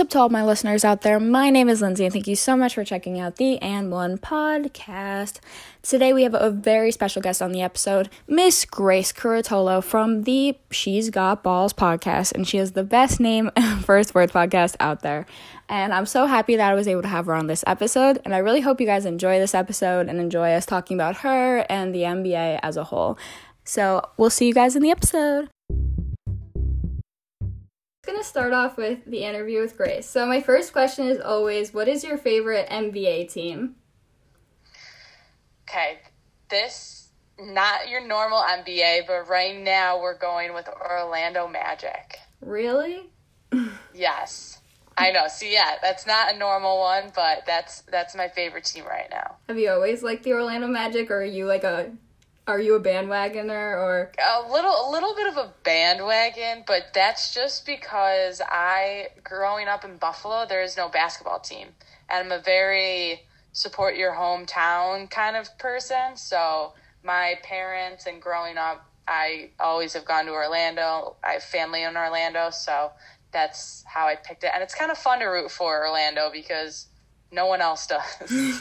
What's up to all my listeners out there? My name is Lindsay, and thank you so much for checking out the And One podcast. Today we have a very special guest on the episode, Miss Grace Curatolo from the She's Got Balls podcast, and she has the best name first words podcast out there. And I'm so happy that I was able to have her on this episode, and I really hope you guys enjoy this episode and enjoy us talking about her and the NBA as a whole. So we'll see you guys in the episode. I'm going to start off with the interview with Grace. So my first question is always, what is your favorite NBA team? Okay, this, not your normal NBA, but right now we're going with Orlando Magic. Really? Yes. I know. So yeah, that's not a normal one, but that's my favorite team right now. Have you always liked the Orlando Magic, or are you like a bandwagoner, or a little bit of a bandwagon? But that's just because growing up in Buffalo, there is no basketball team, and I'm a very support your hometown kind of person. So my parents and growing up, I always have gone to Orlando. I have family in Orlando, so that's how I picked it. And it's kind of fun to root for Orlando because no one else does.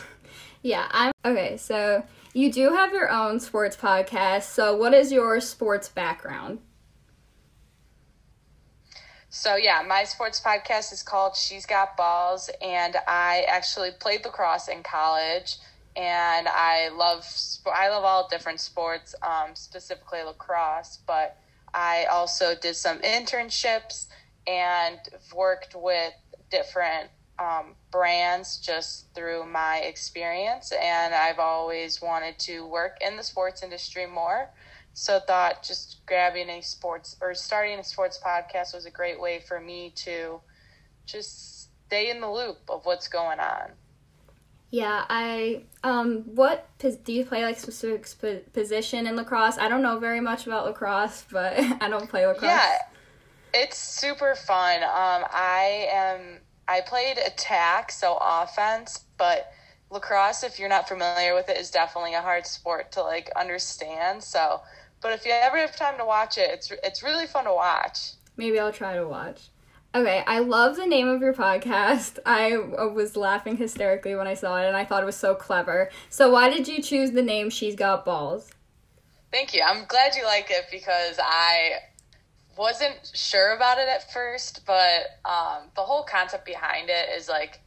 Yeah, I'm okay. So you do have your own sports podcast, so what is your sports background? So yeah, my sports podcast is called She's Got Balls, and I actually played lacrosse in college, and I love all different sports, specifically lacrosse, but I also did some internships and worked with different brands just through my experience, and I've always wanted to work in the sports industry more, so thought just starting a sports podcast was a great way for me to just stay in the loop of what's going on. Yeah, I what do you play, like specific position in lacrosse? I don't know very much about lacrosse, but I don't play lacrosse. Yeah, it's super fun. I played attack, so offense, but lacrosse, if you're not familiar with it, is definitely a hard sport to like understand. So, but if you ever have time to watch it, it's really fun to watch. Maybe I'll try to watch. Okay, I love the name of your podcast. I was laughing hysterically when I saw it, and I thought it was so clever. So why did you choose the name She's Got Balls? Thank you. I'm glad you like it, because I wasn't sure about it at first, but the whole concept behind it is like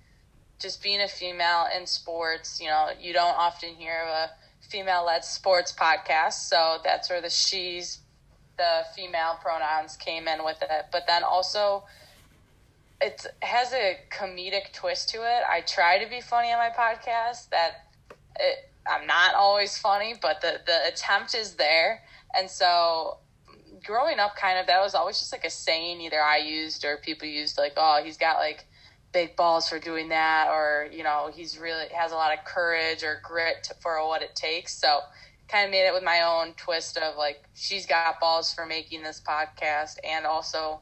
just being a female in sports. You know, you don't often hear of a female-led sports podcast, so that's where the female pronouns came in with it. But then also it has a comedic twist to it. I try to be funny on my podcast. I'm not always funny, but the attempt is there. And so growing up, kind of, that was always just like a saying either I used or people used, like, oh, he's got like big balls for doing that, or, you know, he's really has a lot of courage or grit for what it takes. So kind of made it with my own twist of like, she's got balls for making this podcast, and also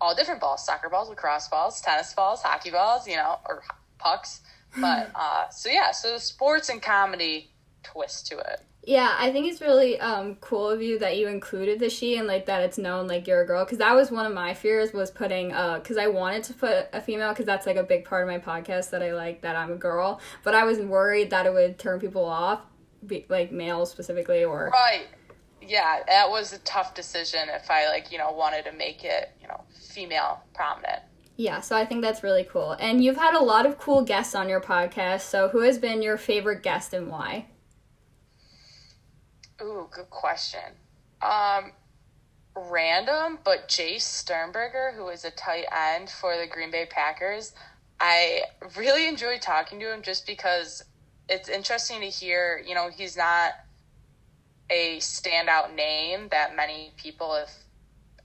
all different balls: soccer balls, lacrosse balls, tennis balls, hockey balls, you know, or pucks. But so the sports and comedy twist to it. Yeah, I think it's really cool of you that you included the she, and like that it's known like you're a girl, because that was one of my fears, was putting because I wanted to put a female, because that's like a big part of my podcast that I like, that I'm a girl, but I was worried that it would turn people off, like males specifically, or right. Yeah, that was a tough decision if I like, you know, wanted to make it, you know, female prominent. Yeah, so I think that's really cool. And you've had a lot of cool guests on your podcast, so who has been your favorite guest and why? Ooh, good question. Random, but Jace Sternberger, who is a tight end for the Green Bay Packers, I really enjoy talking to him just because it's interesting to hear, you know, he's not a standout name that many people, if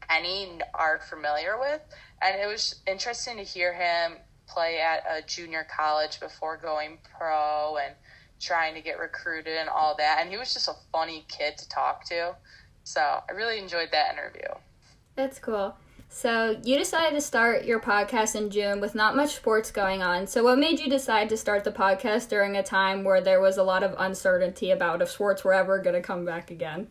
any, are familiar with. And it was interesting to hear him play at a junior college before going pro and trying to get recruited and all that, and he was just a funny kid to talk to, so I really enjoyed that interview. That's cool. So you decided to start your podcast in June with not much sports going on, so what made you decide to start the podcast during a time where there was a lot of uncertainty about if sports were ever going to come back again?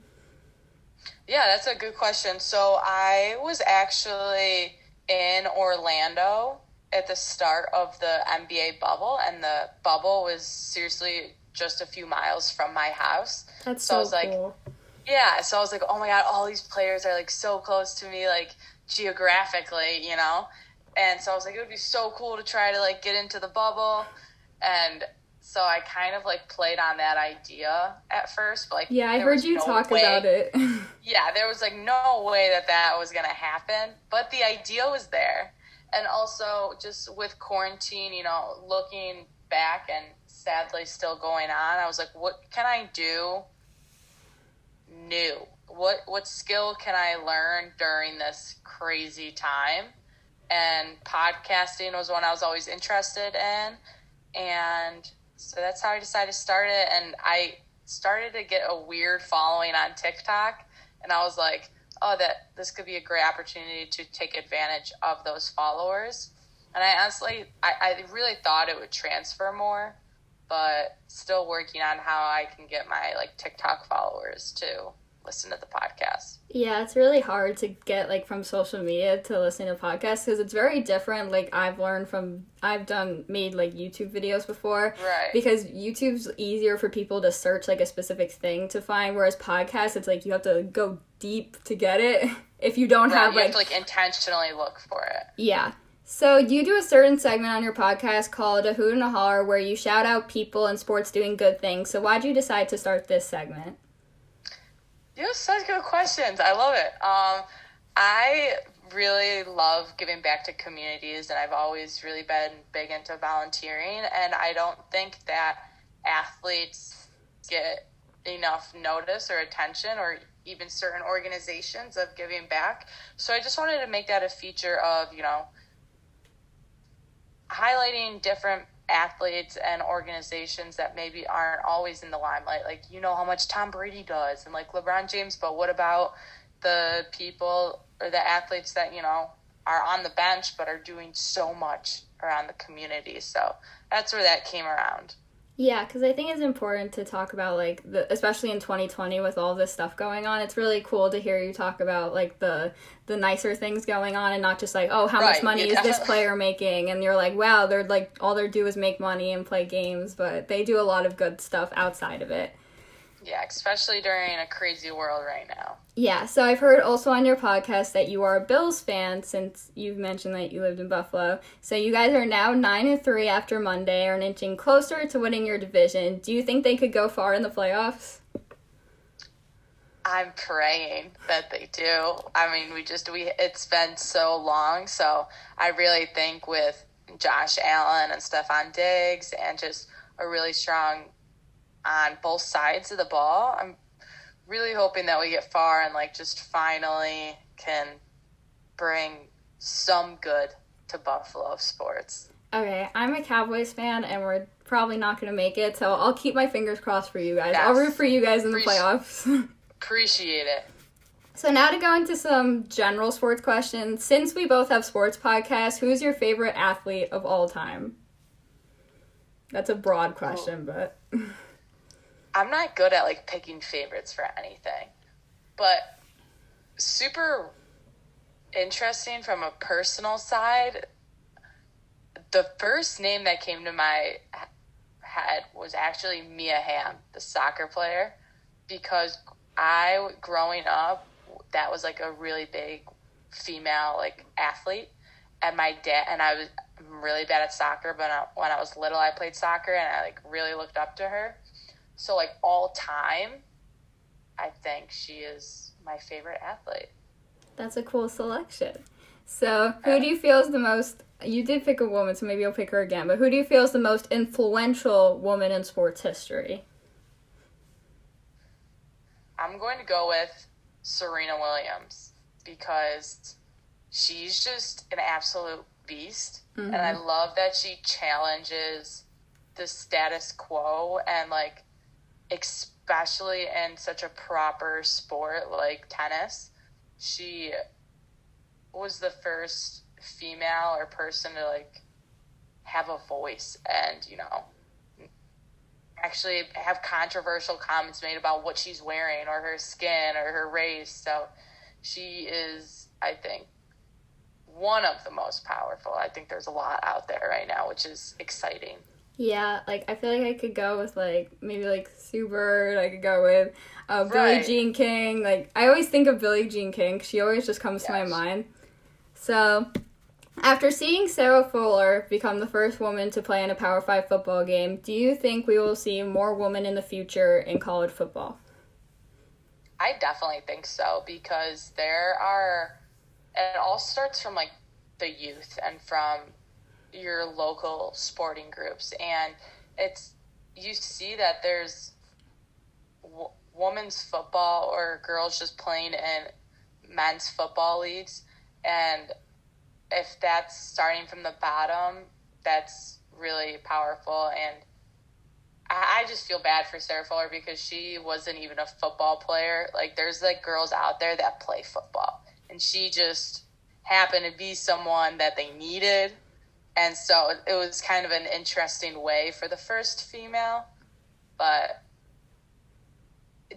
Yeah, that's a good question. So I was actually in Orlando at the start of the NBA bubble, and the bubble was seriously just a few miles from my house. That's so, cool. Yeah, so I was like, oh my God, all these players are like so close to me, like geographically, you know? And so I was like, it would be so cool to try to like get into the bubble. And so I kind of like played on that idea at first. But, like, yeah, I heard you talk about it. Yeah, there was like no way that was going to happen. But the idea was there. And also just with quarantine, you know, looking back and sadly still going on, I was like, what can I do new? What skill can I learn during this crazy time? And podcasting was one I was always interested in. And so that's how I decided to start it. And I started to get a weird following on TikTok. And I was like, oh, this could be a great opportunity to take advantage of those followers. And I honestly, I really thought it would transfer more, but still working on how I can get my like TikTok followers to listen to the podcast. Yeah, it's really hard to get like from social media to listening to podcasts because it's very different. Like I've learned from I've made like YouTube videos before, right? Because YouTube's easier for people to search like a specific thing to find, whereas podcasts it's like you have to go deep to get it if you don't have you have to, like intentionally look for it. Yeah. So you do a certain segment on your podcast called A Hoot and a Holler where you shout out people in sports doing good things. So why'd you decide to start this segment? You have such good questions. I love it. I really love giving back to communities, and I've always really been big into volunteering, and I don't think that athletes get enough notice or attention or even certain organizations of giving back. So I just wanted to make that a feature of, you know, highlighting different athletes and organizations that maybe aren't always in the limelight. Like, you know how much Tom Brady does and like LeBron James, but what about the people or the athletes that, you know, are on the bench but are doing so much around the community? So that's where that came around. Yeah, because I think it's important to talk about, like, especially in 2020 with all this stuff going on, it's really cool to hear you talk about, like, the nicer things going on and not just, like, oh, how much money is this player making? And you're like, wow, they're, like, all they do is make money and play games, but they do a lot of good stuff outside of it. Yeah, especially during a crazy world right now. Yeah, so I've heard also on your podcast that you are a Bills fan since you've mentioned that you lived in Buffalo. So you guys are now 9-3 after Monday, are inching closer to winning your division. Do you think they could go far in the playoffs? I'm praying that they do. I mean, it's been so long, so I really think with Josh Allen and Stephon Diggs and just a really strong on both sides of the ball, I'm really hoping that we get far and like just finally can bring some good to Buffalo sports. Okay, I'm a Cowboys fan and we're probably not going to make it, so I'll keep my fingers crossed for you guys. Yes. I'll root for you guys in the playoffs. Appreciate it. So now to go into some general sports questions. Since we both have sports podcasts, who's your favorite athlete of all time? That's a broad question, but... I'm not good at, like, picking favorites for anything, but super interesting from a personal side, the first name that came to my head was actually Mia Hamm, the soccer player, because growing up, that was, like, a really big female, like, athlete, and my dad, and I'm really bad at soccer, but when I was little, I played soccer, and I, like, really looked up to her. So, like, all time, I think she is my favorite athlete. That's a cool selection. So, who do you feel is the most... You did pick a woman, so maybe you'll pick her again. But who do you feel is the most influential woman in sports history? I'm going to go with Serena Williams because she's just an absolute beast. Mm-hmm. And I love that she challenges the status quo and, like, especially in such a proper sport like tennis. She was the first female or person to, like, have a voice and, you know, actually have controversial comments made about what she's wearing or her skin or her race. So she is, I think, one of the most powerful. I think there's a lot out there right now, which is exciting. Yeah, like, I feel like I could go with, like, maybe, like, Sue Bird. I could go with Billie Jean King. Like, I always think of Billie Jean King. She always just comes to my mind. So, after seeing Sarah Fuller become the first woman to play in a Power 5 football game, do you think we will see more women in the future in college football? I definitely think so, because there are... And it all starts from, like, the youth and from your local sporting groups, and it's, you see that there's women's football or girls just playing in men's football leagues, and if that's starting from the bottom, that's really powerful. And I just feel bad for Sarah Fuller, because she wasn't even a football player. Like, there's, like, girls out there that play football, and she just happened to be someone that they needed. And so it was kind of an interesting way for the first female. But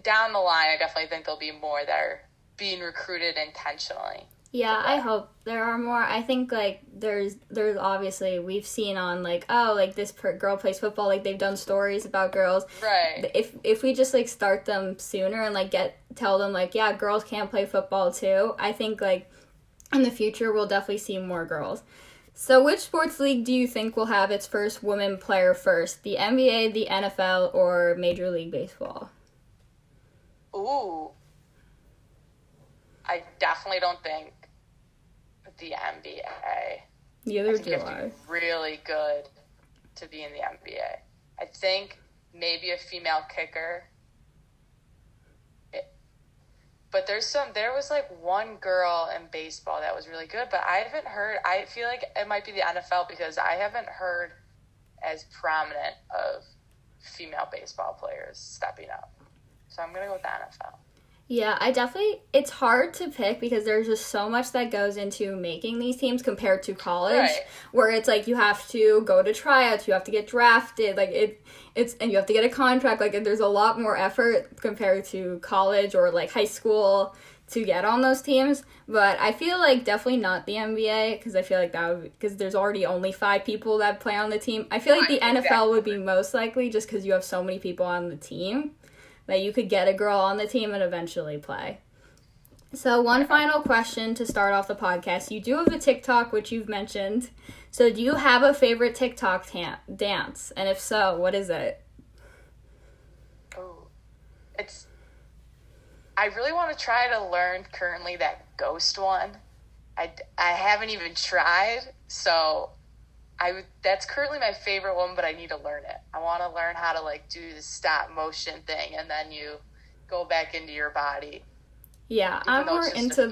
down the line, I definitely think there'll be more that are being recruited intentionally. Yeah, I hope there are more. I think, like, there's obviously, we've seen on, like, oh, like, this girl plays football. Like, they've done stories about girls. Right. If we just, like, start them sooner and, like, tell them, like, yeah, girls can play football, too. I think, like, in the future, we'll definitely see more girls. So which sports league do you think will have its first woman player first? The NBA, the NFL, or Major League Baseball? Ooh. I definitely don't think the NBA. Neither do I. You have to be really good to be in the NBA. I think maybe a female kicker. But there was like one girl in baseball that was really good, but I feel like it might be the NFL, because I haven't heard as prominent of female baseball players stepping up. So I'm going to go with the NFL. Yeah, it's hard to pick, because there's just so much that goes into making these teams compared to college, where it's like you have to go to tryouts, you have to get drafted, like and you have to get a contract. Like, there's a lot more effort compared to college or, like, high school to get on those teams. But I feel like definitely not the NBA, because I feel like that would, because there's already only 5 people that play on the team. I feel like the NFL would be most likely, just because you have so many people on the team that you could get a girl on the team and eventually play. So one final question to start off the podcast. You do have a TikTok, which you've mentioned. So do you have a favorite TikTok dance? And if so, what is it? Oh, I really want to try to learn currently that ghost one. I haven't even tried, so that's currently my favorite one, but I need to learn it. I want to learn how to, like, do the stop motion thing, and then you go back into your body. Yeah, I'm more into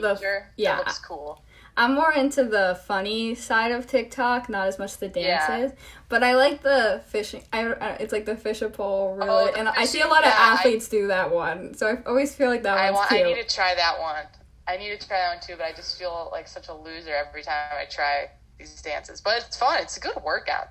yeah, that looks cool. I'm more into the funny side of TikTok, not as much the dances. Yeah. But I like the fishing. It's like the fishapole reel, and I see a lot of athletes do that one. So I always feel like that one's cute. I need to try that one. I need to try that one too, but I just feel like such a loser every time I try these dances, but it's fun. It's a good workout.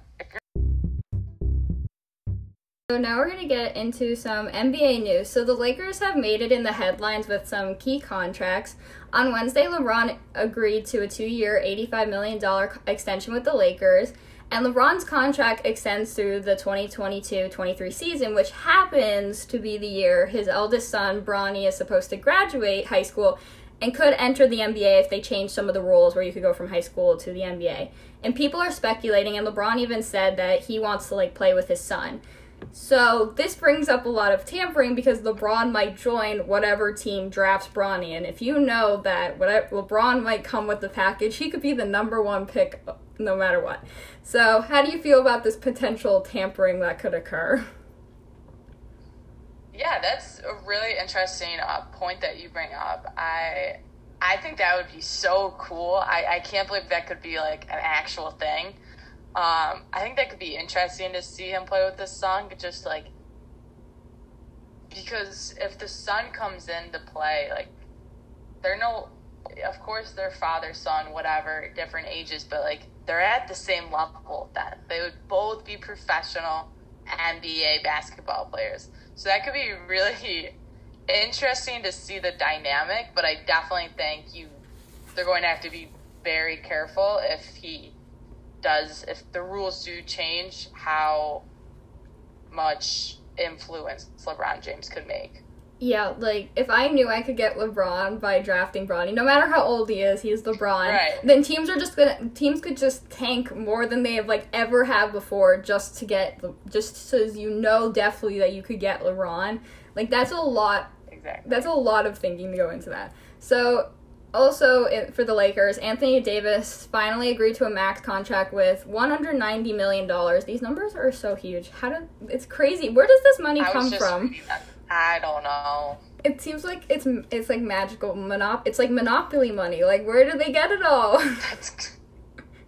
So now we're going to get into some NBA news. So the Lakers have made it in the headlines with some key contracts. On Wednesday, LeBron agreed to a 2-year, $85 million extension with the Lakers, and LeBron's contract extends through the 2022-23 season, which happens to be the year his eldest son, Bronny, is supposed to graduate high school and could enter the NBA if they change some of the rules where you could go from high school to the NBA. And people are speculating, and LeBron even said that he wants to, like, play with his son. So this brings up a lot of tampering, because LeBron might join whatever team drafts Bronny. And if you know that LeBron might come with the package, he could be the number one pick no matter what. So how do you feel about this potential tampering that could occur? Yeah, that's a really interesting point that you bring up. I think that would be so cool. I can't believe that could be, like, an actual thing. I think that could be interesting to see him play with his son, just, like, because if the son comes in to play, like, of course they're father, son, whatever, different ages, but, like, they're at the same level then. They would both be professional NBA basketball players. So that could be really interesting to see the dynamic, but I definitely think they're going to have to be very careful if the rules do change, how much influence LeBron James could make. Yeah, like, if I knew I could get LeBron by drafting Bronny, no matter how old he is, he's LeBron, right, then teams could just tank more than they have, like, ever have before just so you know definitely that you could get LeBron. Like, that's a lot. Exactly. That's a lot of thinking to go into that. So, also, for the Lakers, Anthony Davis finally agreed to a max contract with $190 million. These numbers are so huge. It's crazy. Where does this money come from? I don't know. It seems like it's like magical it's like Monopoly money. Like, where do they get it all?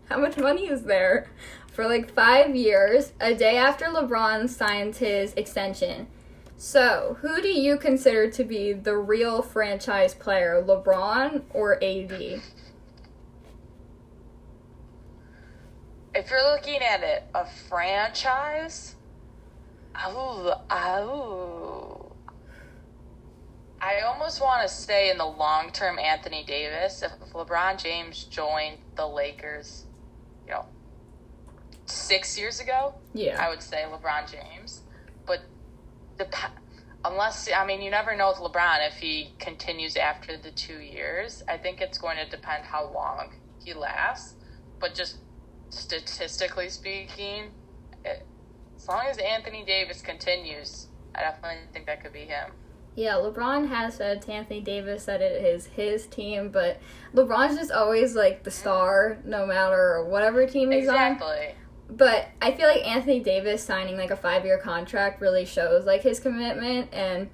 How much money is there? For like 5 years, a day after LeBron signed his extension. So, who do you consider to be the real franchise player, LeBron or AD? If you're looking at it, a franchise? I almost want to say in the long term, Anthony Davis. If LeBron James joined the Lakers, 6 years ago, yeah, I would say LeBron James. But you never know with LeBron if he continues after the 2 years. I think it's going to depend how long he lasts. But just statistically speaking, as long as Anthony Davis continues, I definitely think that could be him. Yeah, LeBron has said it, Anthony Davis said it is his team, but LeBron's just always, like, the star, no matter whatever team he's on. Exactly. But I feel like Anthony Davis signing, like, a 5-year contract really shows, like, his commitment, and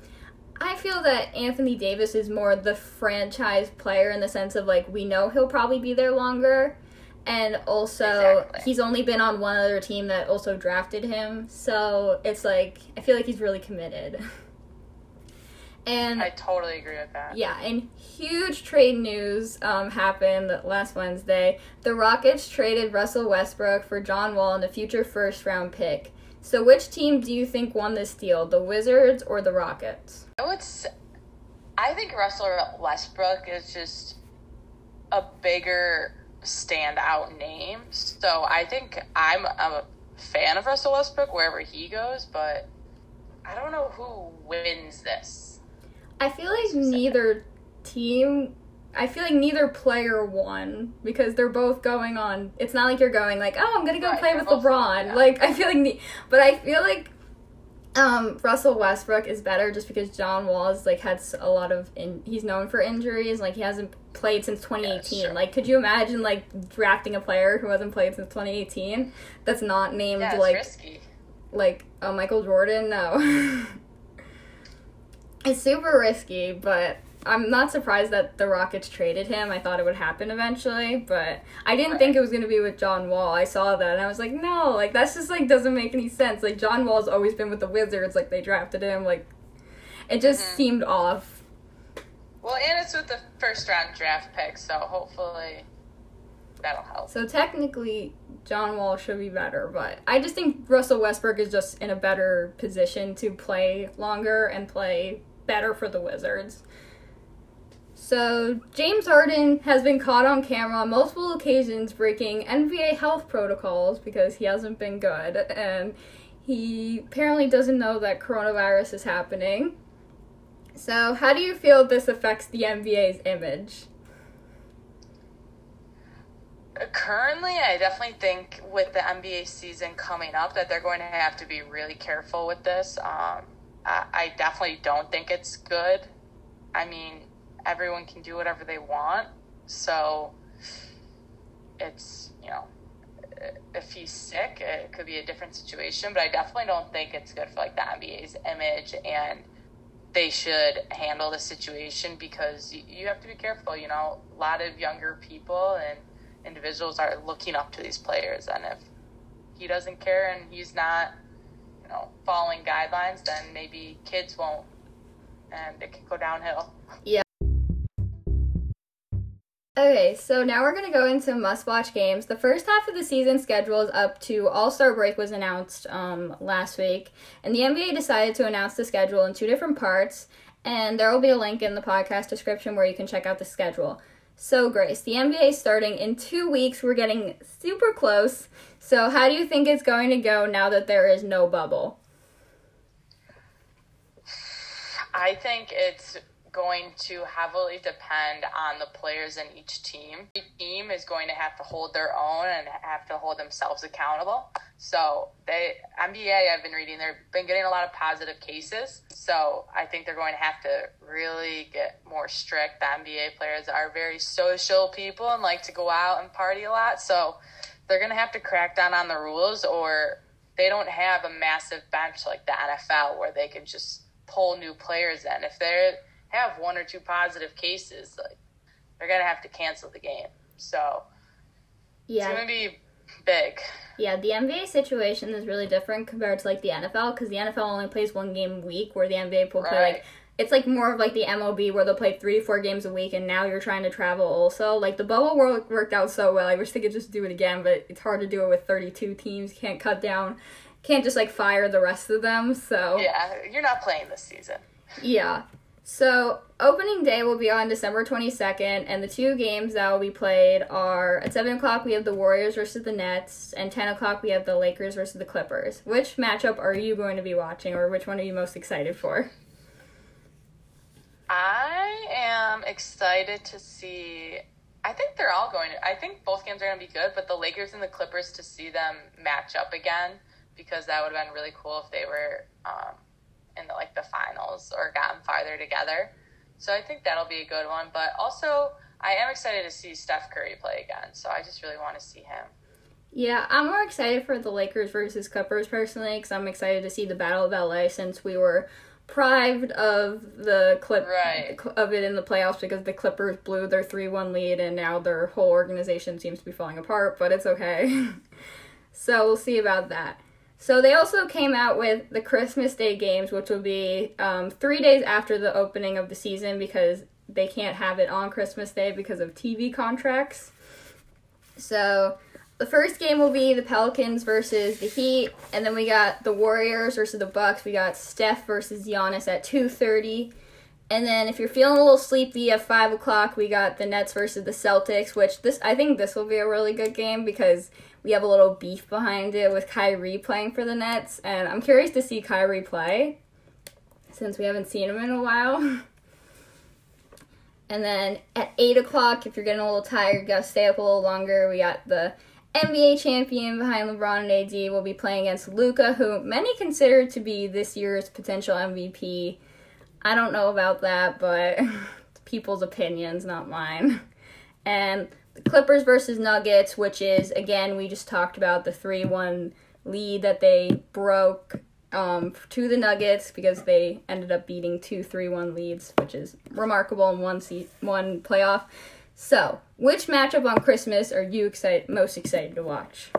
I feel that Anthony Davis is more the franchise player in the sense of, like, we know he'll probably be there longer, and also he's only been on one other team that also drafted him, so it's, like, I feel like he's really committed. And I totally agree with that. Yeah, and huge trade news happened last Wednesday. The Rockets traded Russell Westbrook for John Wall and a future first-round pick. So which team do you think won this deal, the Wizards or the Rockets? I think Russell Westbrook is just a bigger standout name. So I think I'm a fan of Russell Westbrook wherever he goes, but I don't know who wins this. I feel like neither player won because they're both going on. It's not like you're going like, oh, I'm going to go play with LeBron. Yeah. Like, I feel like, but I feel like Russell Westbrook is better just because John Wall has like had a lot of, he's known for injuries. Like, he hasn't played since 2018. Yeah, sure. Like, could you imagine like drafting a player who hasn't played since 2018? That's not named risky. Like Michael Jordan. No. It's super risky, but I'm not surprised that the Rockets traded him. I thought it would happen eventually, but I didn't think it was going to be with John Wall. I saw that, and I was like, no, like, that's just, like, doesn't make any sense. Like, John Wall's always been with the Wizards. Like, they drafted him. Like, it just seemed off. Well, and it's with the first-round draft pick, so hopefully that'll help. So, technically, John Wall should be better, but I just think Russell Westbrook is just in a better position to play longer and play better for the Wizards. So, James Harden has been caught on camera on multiple occasions breaking NBA health protocols because he hasn't been good, and he apparently doesn't know that coronavirus is happening. So, how do you feel this affects the NBA's image? Currently, I definitely think with the NBA season coming up that they're going to have to be really careful with this. I definitely don't think it's good. I mean, everyone can do whatever they want. So it's, if he's sick, it could be a different situation. But I definitely don't think it's good for, like, the NBA's image. And they should handle the situation because you have to be careful. A lot of younger people and individuals are looking up to these players. And if he doesn't care and he's not following guidelines, then maybe kids won't, and it can go downhill. Yeah. Okay, so now we're going to go into must-watch games. The first half of the season schedule is up to All-Star break was announced last week, and the NBA decided to announce the schedule in two different parts, and there will be a link in the podcast description where you can check out the schedule. So, Grace, the NBA is starting in 2 weeks. We're getting super close. So how do you think it's going to go now that there is no bubble? I think it's going to heavily depend on the players in each team. Each team is going to have to hold their own and have to hold themselves accountable. So they, NBA, I've been reading, they've been getting a lot of positive cases. So I think they're going to have to really get more strict. The NBA players are very social people and like to go out and party a lot. So they're going to have to crack down on the rules, or they don't have a massive bench like the NFL where they can just pull new players in. If they're have one or two positive cases, like, they're gonna have to cancel the game. So yeah, it's gonna be big. Yeah, the NBA situation is really different compared to like the NFL, because the NFL only plays one game a week, where the NBA will play like, it's like more of like the MLB where they'll play 3 to 4 games a week, and now you're trying to travel also. Like the bubble worked out so well. I wish they could just do it again, but it's hard to do it with 32 teams. Can't cut down, can't just like fire the rest of them. So yeah, you're not playing this season. Yeah. So, opening day will be on December 22nd, and the two games that will be played are, at 7 o'clock, we have the Warriors versus the Nets, and 10 o'clock, we have the Lakers versus the Clippers. Which matchup are you going to be watching, or which one are you most excited for? I am excited to see, I think they're all going to, I think both games are going to be good, but the Lakers and the Clippers, to see them match up again, because that would have been really cool if they were, in the finals or gotten farther together. So I think that'll be a good one. But also, I am excited to see Steph Curry play again. So I just really want to see him. Yeah, I'm more excited for the Lakers versus Clippers personally, because I'm excited to see the Battle of LA, since we were deprived of the of it in the playoffs because the Clippers blew their 3-1 lead, and now their whole organization seems to be falling apart, but it's okay. So we'll see about that. So they also came out with the Christmas Day games, which will be 3 days after the opening of the season, because they can't have it on Christmas Day because of TV contracts. So the first game will be the Pelicans versus the Heat, and then we got the Warriors versus the Bucks. We got Steph versus Giannis at 2:30. And then if you're feeling a little sleepy, at 5 o'clock, we got the Nets versus the Celtics, which I think this will be a really good game because we have a little beef behind it with Kyrie playing for the Nets. And I'm curious to see Kyrie play since we haven't seen him in a while. And then at 8 o'clock, if you're getting a little tired, you got to stay up a little longer. We got the NBA champion behind LeBron and AD will be playing against Luka, who many consider to be this year's potential MVP. I don't know about that, but people's opinions, not mine. And the Clippers versus Nuggets, which is, again, we just talked about the 3-1 lead that they broke to the Nuggets, because they ended up beating two 3-1 leads, which is remarkable in one playoff. So, which matchup on Christmas are you most excited to watch?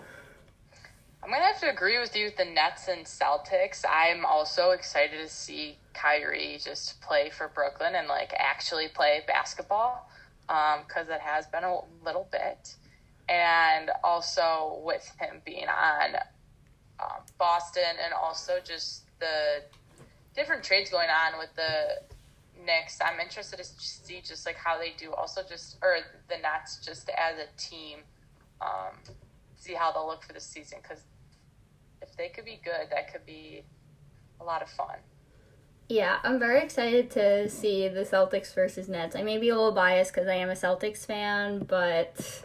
I'm going to have to agree with you with the Nets and Celtics. I'm also excited to see Kyrie just play for Brooklyn and, actually play basketball, because it has been a little bit. And also with him being on Boston, and also just the different trades going on with the Knicks, I'm interested to see just, how they do also just – or the Nets just as a team, see how they'll look for the season, because if they could be good, that could be a lot of fun. Yeah, I'm very excited to see the Celtics versus Nets. I may be a little biased because I am a Celtics fan, but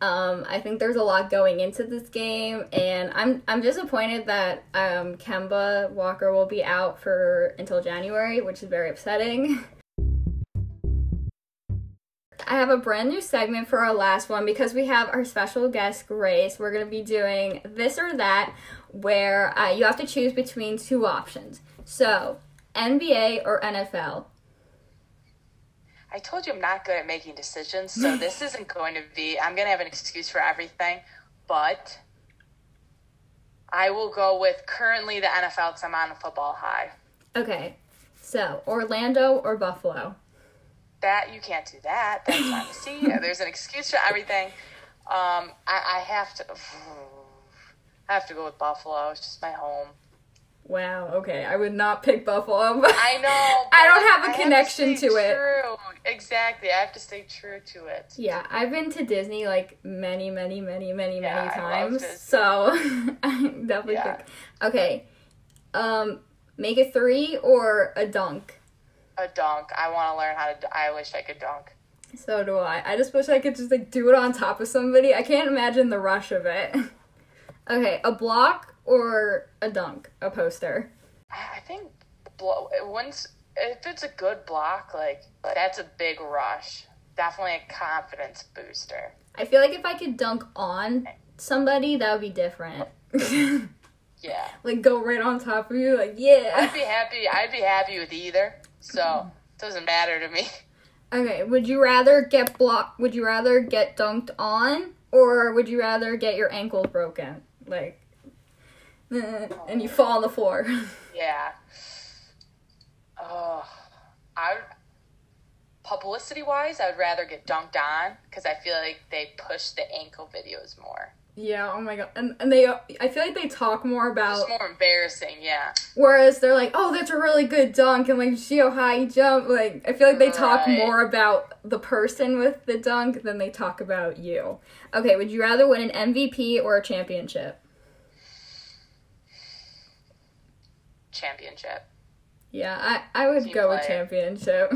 I think there's a lot going into this game, and I'm disappointed that Kemba Walker will be out until January, which is very upsetting. I have a brand new segment for our last one because we have our special guest, Grace. We're going to be doing this or that, where you have to choose between two options. So, NBA or NFL? I told you I'm not good at making decisions, so this isn't going to be... I'm going to have an excuse for everything, but I will go with currently the NFL, because I'm on a football high. Okay, so Orlando or Buffalo? That you can't do that. That's not to see. There's an excuse for everything. I have to go with Buffalo. It's just my home. Wow, okay. I would not pick Buffalo. I know. I don't have a connection to it. True. Exactly. I have to stay true to it. Yeah, I've been to Disney like many times. So I definitely pick. Okay. Make a three or a dunk? A dunk. I want to learn how to I wish I could dunk. So do I. I just wish I could just like do it on top of somebody. I can't imagine the rush of it. Okay, a block or a dunk, a poster? I think once if it's a good block, like that's a big rush. Definitely a confidence booster. I feel like if I could dunk on somebody, that would be different. Yeah. Like go right on top of you, like yeah. I'd be happy with either. So, it doesn't matter to me. Okay, would you rather get dunked on, or would you rather get your ankle broken? Like, and you fall on the floor. Yeah. Publicity-wise, I would rather get dunked on, because I feel like they push the ankle videos more. Yeah, oh my god. And they, I feel like they talk more about... It's more embarrassing, yeah. Whereas they're like, oh, that's a really good dunk, and like, see how high you jump. Like, I feel like they talk more about the person with the dunk than they talk about you. Okay, would you rather win an MVP or a championship? Championship. Yeah, I would go with championship.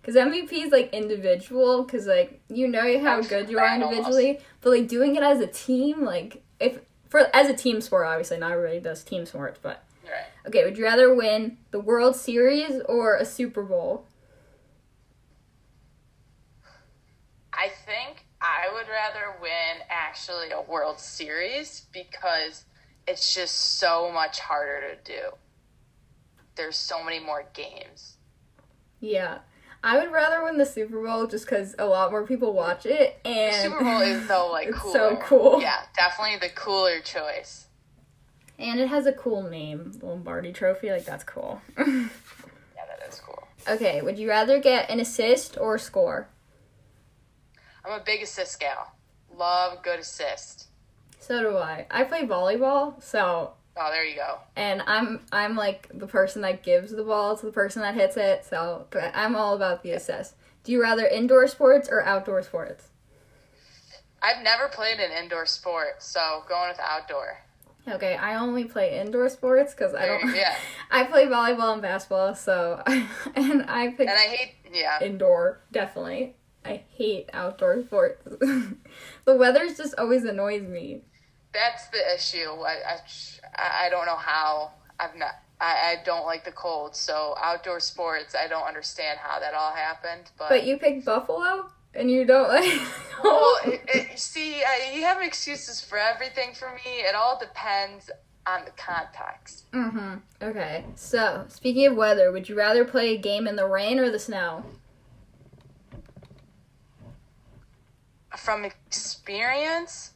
Because MVP is, like, individual, because, like, you know how good you are individually, but, like, doing it as a team, like, as a team sport, obviously, not everybody does team sports, but. Right. Okay, would you rather win the World Series or a Super Bowl? I think I would rather win, actually, a World Series, because it's just so much harder to do. There's so many more games. Yeah. I would rather win the Super Bowl just because a lot more people watch it, and the Super Bowl is so like it's cooler. So cool. Yeah, definitely the cooler choice. And it has a cool name, Lombardi Trophy. Like that's cool. Yeah, that is cool. Okay, would you rather get an assist or score? I'm a big assist gal. Love good assist. So do I. I play volleyball, so. Oh, there you go. And I'm like the person that gives the ball to the person that hits it, so but I'm all about the assist. Do you rather indoor sports or outdoor sports? I've never played an indoor sport, so going with outdoor. Okay, I only play indoor sports because I don't. Yeah. I play volleyball and basketball, so and I pick. And I hate indoor definitely. I hate outdoor sports. The weather's just always annoys me. That's the issue. I don't know how. I don't like the cold, so outdoor sports, I don't understand how that all happened. But you picked Buffalo, and you don't like... Well, you have excuses for everything for me. It all depends on the context. Mm-hmm. Okay, so speaking of weather, would you rather play a game in the rain or the snow? From experience...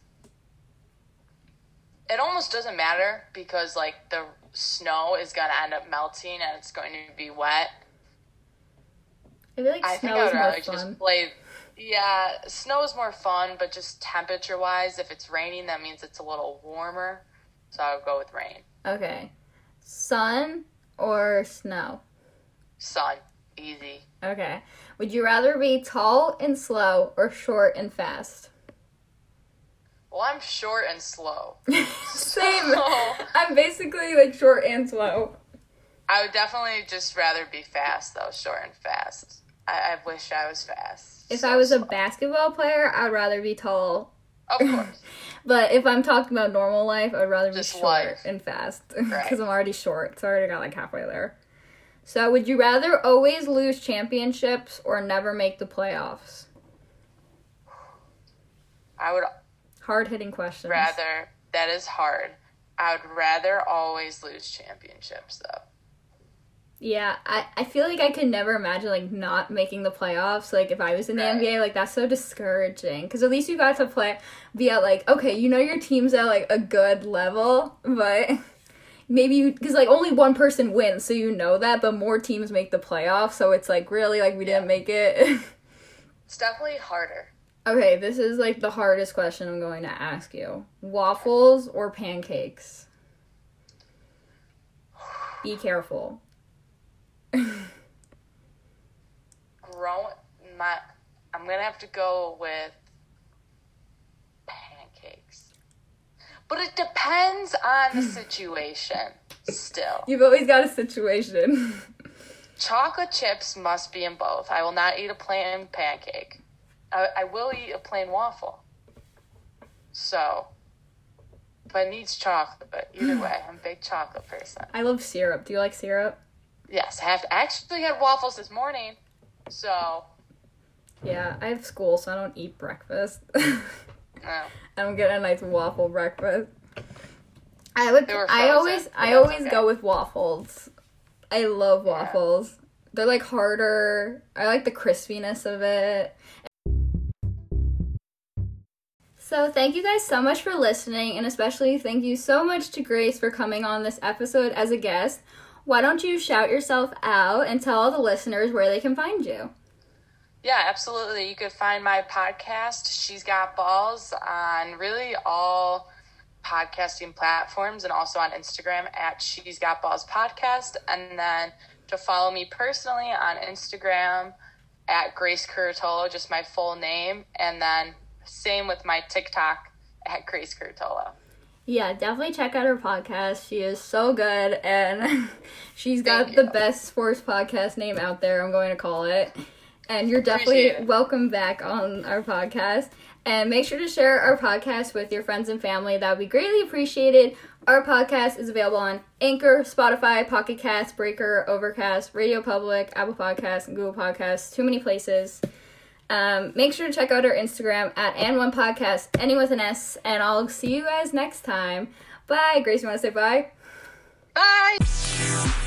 It almost doesn't matter because, like, the snow is going to end up melting and it's going to be wet. I feel like snow is more fun. Yeah, snow is more fun, but just temperature-wise, if it's raining, that means it's a little warmer. So I would go with rain. Okay. Sun or snow? Sun. Easy. Okay. Would you rather be tall and slow or short and fast? Well, I'm short and slow. Same. I'm basically, like, short and slow. I would definitely just rather be fast, though, short and fast. I wish I was fast. If I was a basketball player, I'd rather be tall. Of course. But if I'm talking about normal life, I'd rather be short and fast. Because right. I'm already short, so I already got, like, halfway there. So would you rather always lose championships or never make the playoffs? I would... Hard-hitting questions. Rather, that is hard. I would rather always lose championships, though. Yeah, I feel like I could never imagine, like, not making the playoffs. Like, if I was in the NBA, like, that's so discouraging. Because at least you got to be at, like, okay, you know your team's at, like, a good level, but maybe you, because, like, only one person wins, so you know that, but more teams make the playoffs, so it's, like, really, like, we didn't make it. It's definitely harder. Okay, this is, like, the hardest question I'm going to ask you. Waffles or pancakes? Be careful. I'm going to have to go with pancakes. But it depends on the situation still. You've always got a situation. Chocolate chips must be in both. I will not eat a plain pancake. I will eat a plain waffle. So, but it needs chocolate. But either way, I'm a big chocolate person. I love syrup. Do you like syrup? Yes, I actually had waffles this morning. So, yeah, I have school, so I don't eat breakfast. No. I don't get a nice waffle breakfast. I always go with waffles. I love waffles. Yeah. They're like harder. I like the crispiness of it. So thank you guys so much for listening, and especially thank you so much to Grace for coming on this episode as a guest. Why don't you shout yourself out and tell all the listeners where they can find you? Yeah, absolutely. You could find my podcast, She's Got Balls, on really all podcasting platforms and also on Instagram at She's Got Balls Podcast. And then to follow me personally on Instagram at Grace Curatolo, just my full name. And then same with my TikTok at Grace Curatolo. Yeah, definitely check out her podcast. She is so good, and she's got the best sports podcast name out there, I'm going to call it. And you're definitely welcome back on our podcast. And make sure to share our podcast with your friends and family. That would be greatly appreciated. Our podcast is available on Anchor, Spotify, Pocket Casts, Breaker, Overcast, Radio Public, Apple Podcasts, and Google Podcasts. Too many places. Make sure to check out our Instagram at and1podcast, ending with an S, and I'll see you guys next time. Bye. Grace, you want to say bye? Bye.